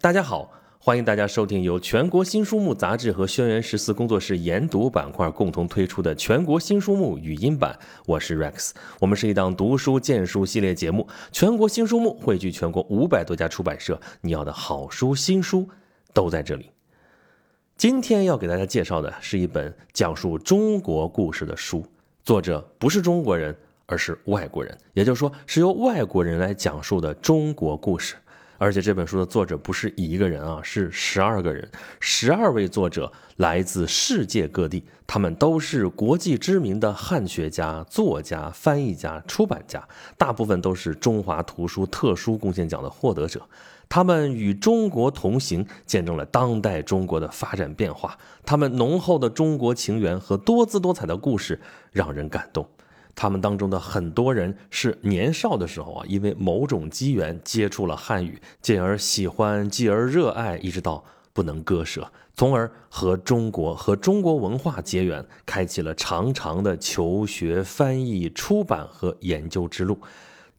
大家好，欢迎大家收听由全国新书目杂志和轩辕十四工作室研读板块共同推出的全国新书目语音版，我是 Rex。 我们是一档读书荐书系列节目，全国新书目汇聚全国500多家出版社，你要的好书新书都在这里。今天要给大家介绍的是一本讲述中国故事的书，作者不是中国人，而是外国人，也就是说是由外国人来讲述的中国故事。而且这本书的作者不是一个人啊，是12个人，12位作者来自世界各地，他们都是国际知名的汉学家、作家、翻译家、出版家，大部分都是中华图书特殊贡献奖的获得者。他们与中国同行，见证了当代中国的发展变化，他们浓厚的中国情缘和多姿多彩的故事让人感动。他们当中的很多人是年少的时候啊，因为某种机缘接触了汉语，进而喜欢，继而热爱，一直到不能割舍，从而和中国文化结缘，开启了长长的求学、翻译、出版和研究之路。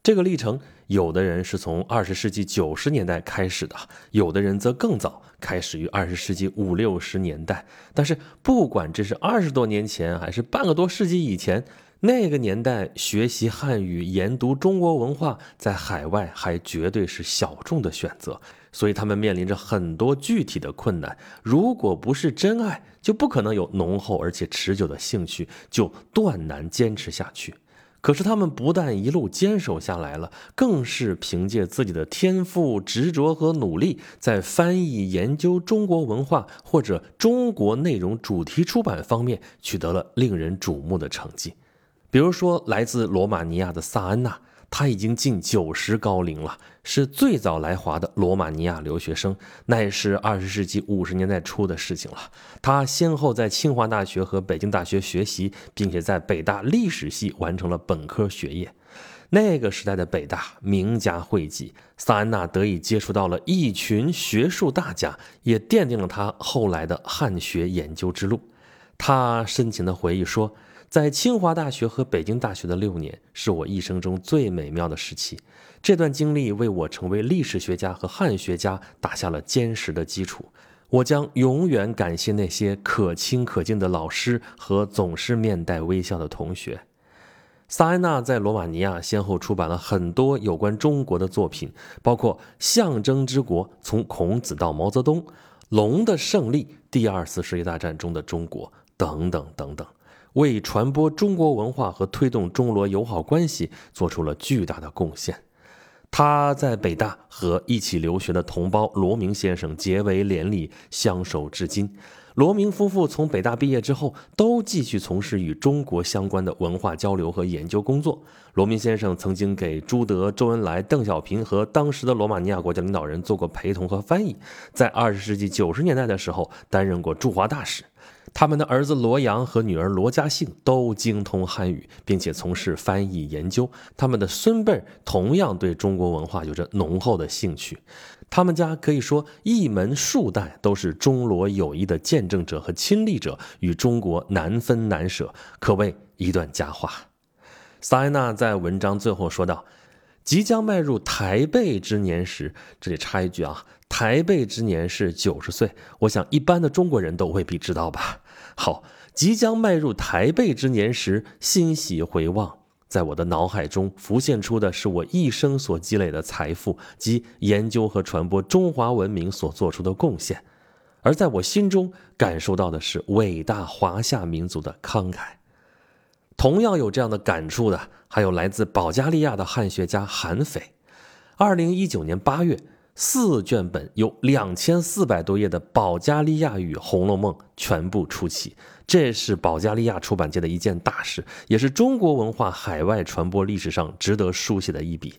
这个历程，有的人是从20世纪90年代开始的，有的人则更早，开始于20世纪50、60年代。但是不管这是20多年前还是半个多世纪以前，那个年代学习汉语、研读中国文化，在海外还绝对是小众的选择，所以他们面临着很多具体的困难。如果不是真爱，就不可能有浓厚而且持久的兴趣，就断难坚持下去。可是他们不但一路坚守下来了，更是凭借自己的天赋、执着和努力，在翻译、研究中国文化或者中国内容主题出版方面取得了令人瞩目的成绩。比如说来自罗马尼亚的萨安娜，她已经近90高龄了，是最早来华的罗马尼亚留学生，那是20世纪50年代初的事情了。她先后在清华大学和北京大学学习，并且在北大历史系完成了本科学业。那个时代的北大名家汇集，萨安娜得以接触到了一群学术大家，也奠定了她后来的汉学研究之路。她深情地回忆说，在清华大学和北京大学的6年是我一生中最美妙的时期，这段经历为我成为历史学家和汉学家打下了坚实的基础。我将永远感谢那些可亲可敬的老师和总是面带微笑的同学。萨安娜在罗马尼亚先后出版了很多有关中国的作品，包括《象征之国》，从孔子到毛泽东，《龙的胜利》，第2次世界大战中的中国等等等等，为传播中国文化和推动中罗友好关系做出了巨大的贡献。他在北大和一起留学的同胞罗明先生结为连理，相守至今。罗明夫妇从北大毕业之后，都继续从事与中国相关的文化交流和研究工作。罗明先生曾经给朱德、周恩来、邓小平和当时的罗马尼亚国家领导人做过陪同和翻译，在20世纪90年代的时候担任过驻华大使。他们的儿子罗阳和女儿罗嘉杏都精通汉语，并且从事翻译研究，他们的孙辈同样对中国文化有着浓厚的兴趣。他们家可以说一门数代都是中罗友谊的见证者和亲历者，与中国难分难舍，可谓一段佳话。萨安娜在文章最后说道，即将迈入台贝之年时，这里插一句啊，台贝之年是90岁，我想一般的中国人都未必知道吧。好，即将迈入台贝之年时，欣喜回望，在我的脑海中浮现出的是我一生所积累的财富及研究和传播中华文明所做出的贡献，而在我心中感受到的是伟大华夏民族的慷慨。同样有这样的感触的还有来自保加利亚的汉学家韩斐。2019年8月，4卷本有2400多页的保加利亚语《红楼梦》全部出齐，这是保加利亚出版界的一件大事，也是中国文化海外传播历史上值得书写的一笔。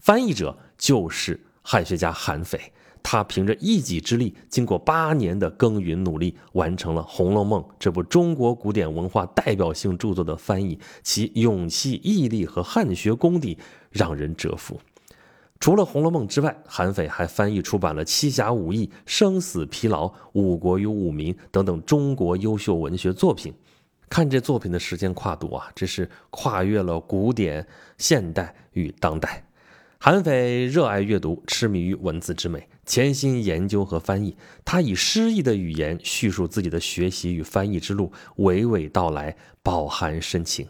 翻译者就是汉学家韩斐，他凭着一己之力，经过8年的耕耘努力，完成了《红楼梦》这部中国古典文化代表性著作的翻译，其勇气、毅力和汉学功底让人折服。除了《红楼梦》之外，韩斐还翻译出版了《七侠五义》《生死疲劳》《五国与五民》等等中国优秀文学作品。看这作品的时间跨度啊，这是跨越了古典、现代与当代。韩非热爱阅读，痴迷于文字之美，潜心研究和翻译。他以诗意的语言叙述自己的学习与翻译之路，娓娓道来，饱含深情。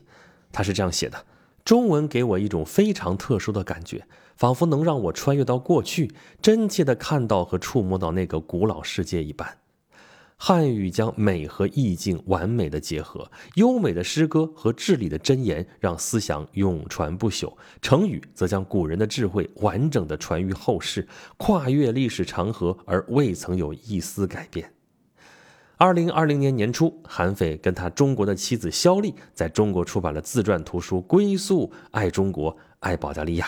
他是这样写的：中文给我一种非常特殊的感觉，仿佛能让我穿越到过去，真切地看到和触摸到那个古老世界一般。汉语将美和意境完美的结合，优美的诗歌和至理的箴言让思想永传不朽，成语则将古人的智慧完整地传于后世，跨越历史长河而未曾有一丝改变。2020年年初，韩非跟他中国的妻子肖丽在中国出版了自传图书《归宿：爱中国，爱保加利亚》，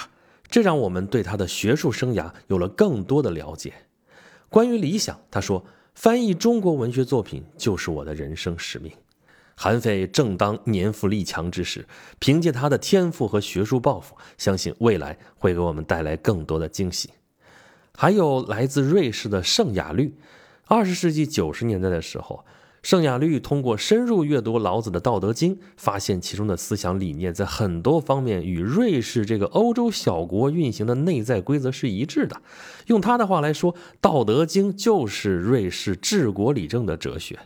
这让我们对他的学术生涯有了更多的了解。关于理想，他说，翻译中国文学作品就是我的人生使命。韩非正当年富力强之时，凭借他的天赋和学术抱负，相信未来会给我们带来更多的惊喜。还有来自瑞士的圣雅律，20世纪90年代的时候，圣雅律通过深入阅读老子的《道德经》，发现其中的思想理念在很多方面与瑞士这个欧洲小国运行的内在规则是一致的。用他的话来说，《道德经》就是瑞士治国理政的哲学。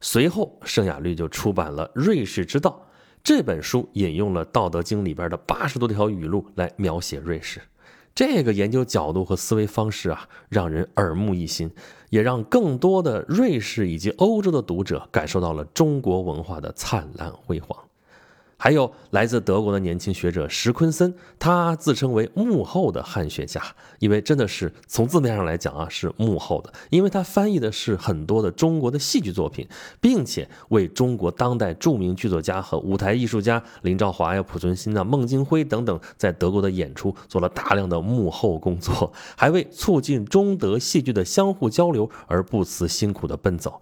随后，圣雅律就出版了《瑞士之道》，这本书引用了《道德经》里边的80多条语录来描写瑞士。这个研究角度和思维方式啊，让人耳目一新，也让更多的瑞士以及欧洲的读者感受到了中国文化的灿烂辉煌。还有来自德国的年轻学者石昆森，他自称为幕后的汉学家，因为真的是从字面上来讲啊，是幕后的，因为他翻译的是很多的中国的戏剧作品，并且为中国当代著名剧作家和舞台艺术家林兆华呀、濮存昕啊、孟京辉等等在德国的演出做了大量的幕后工作，还为促进中德戏剧的相互交流而不辞辛苦的奔走。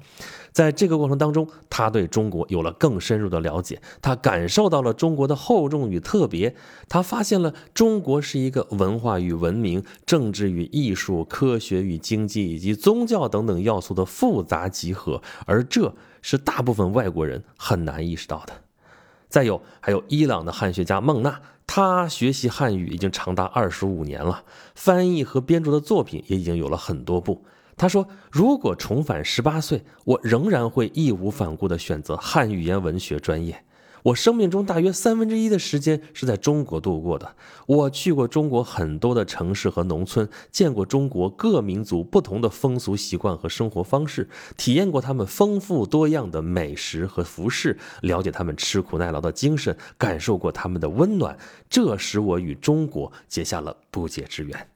在这个过程当中，他对中国有了更深入的了解，他感受到了中国的厚重与特别，他发现了中国是一个文化与文明、政治与艺术、科学与经济以及宗教等等要素的复杂集合，而这是大部分外国人很难意识到的。再有，还有伊朗的汉学家孟纳，他学习汉语已经长达25年了，翻译和编著的作品也已经有了很多部。他说，如果重返18岁，我仍然会义无反顾地选择汉语言文学专业。我生命中大约1/3的时间是在中国度过的，我去过中国很多的城市和农村，见过中国各民族不同的风俗习惯和生活方式，体验过他们丰富多样的美食和服饰，了解他们吃苦耐劳的精神，感受过他们的温暖，这使我与中国结下了不解之缘。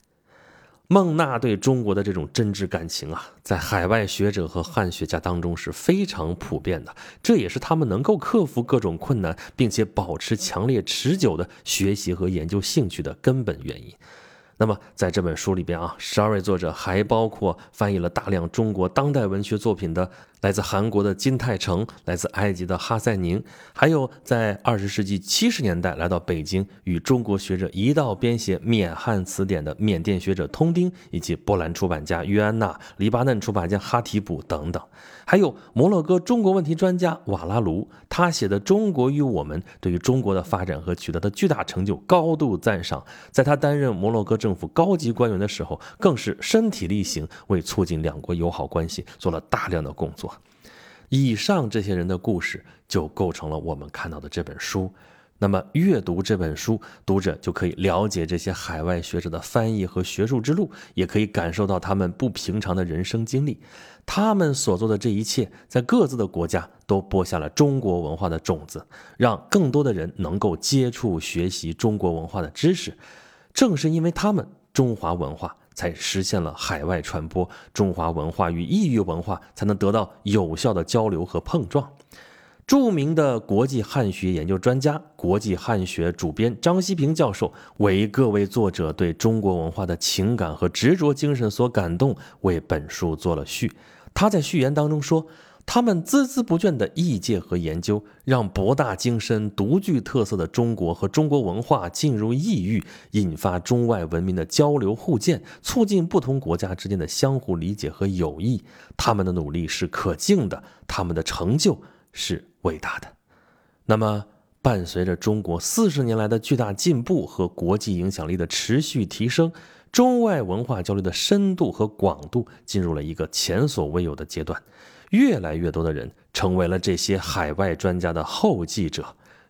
孟纳对中国的这种真挚感情啊，在海外学者和汉学家当中是非常普遍的，这也是他们能够克服各种困难，并且保持强烈持久的学习和研究兴趣的根本原因。那么在这本书里边啊，12位作者还包括翻译了大量中国当代文学作品的来自韩国的金泰成，来自埃及的哈塞宁，还有在20世纪70年代来到北京与中国学者一道编写缅汉词典的缅甸学者通丁，以及波兰出版家约安娜、黎巴嫩出版家哈提卜等等，还有摩洛哥中国问题专家瓦拉卢，他写的《中国与我们》对于中国的发展和取得的巨大成就高度赞赏，在他担任摩洛哥政府高级官员的时候，更是身体力行，为促进两国友好关系做了大量的工作。以上这些人的故事就构成了我们看到的这本书。那么阅读这本书，读者就可以了解这些海外学者的翻译和学术之路，也可以感受到他们不平常的人生经历。他们所做的这一切，在各自的国家都播下了中国文化的种子，让更多的人能够接触学习中国文化的知识。正是因为他们，中华文化才实现了海外传播，中华文化与异域文化才能得到有效的交流和碰撞。著名的国际汉学研究专家、国际汉学主编张希平教授，为各位作者对中国文化的情感和执着精神所感动，为本书做了序。他在序言当中说，他们孜孜不倦的译介和研究，让博大精深、独具特色的中国和中国文化进入异域，引发中外文明的交流互鉴，促进不同国家之间的相互理解和友谊。他们的努力是可敬的，他们的成就是伟大的。那么伴随着中国40年来的巨大进步和国际影响力的持续提升，中外文化交流的深度和广度进入了一个前所未有的阶段。越来越多的人成为了这些海外专家的后继者。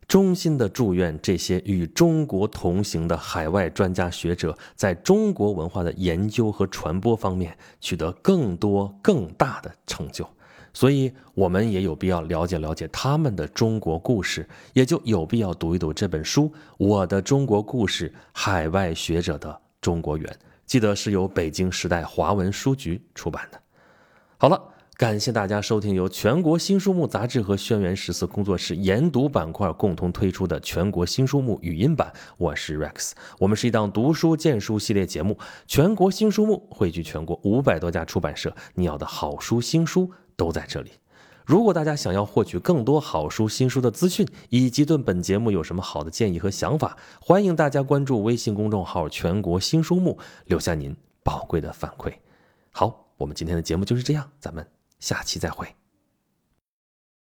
衷心的祝愿这些与中国同行的海外专家学者在中国文化的研究和传播方面取得更多更大的成就。所以我们也有必要了解了解他们的中国故事，也就有必要读一读这本书《我的中国故事：海外学者的中国缘》，记得是由北京时代华文书局出版的。好了，感谢大家收听由全国新书目杂志和轩辕十四工作室研读板块共同推出的全国新书目语音版，我是 Rex。 我们是一档读书荐书系列节目，全国新书目汇聚全国500多家出版社，你要的好书新书都在这里。如果大家想要获取更多好书新书的资讯，以及对本节目有什么好的建议和想法，欢迎大家关注微信公众号全国新书目，留下您宝贵的反馈。好，我们今天的节目就是这样，咱们下期再会。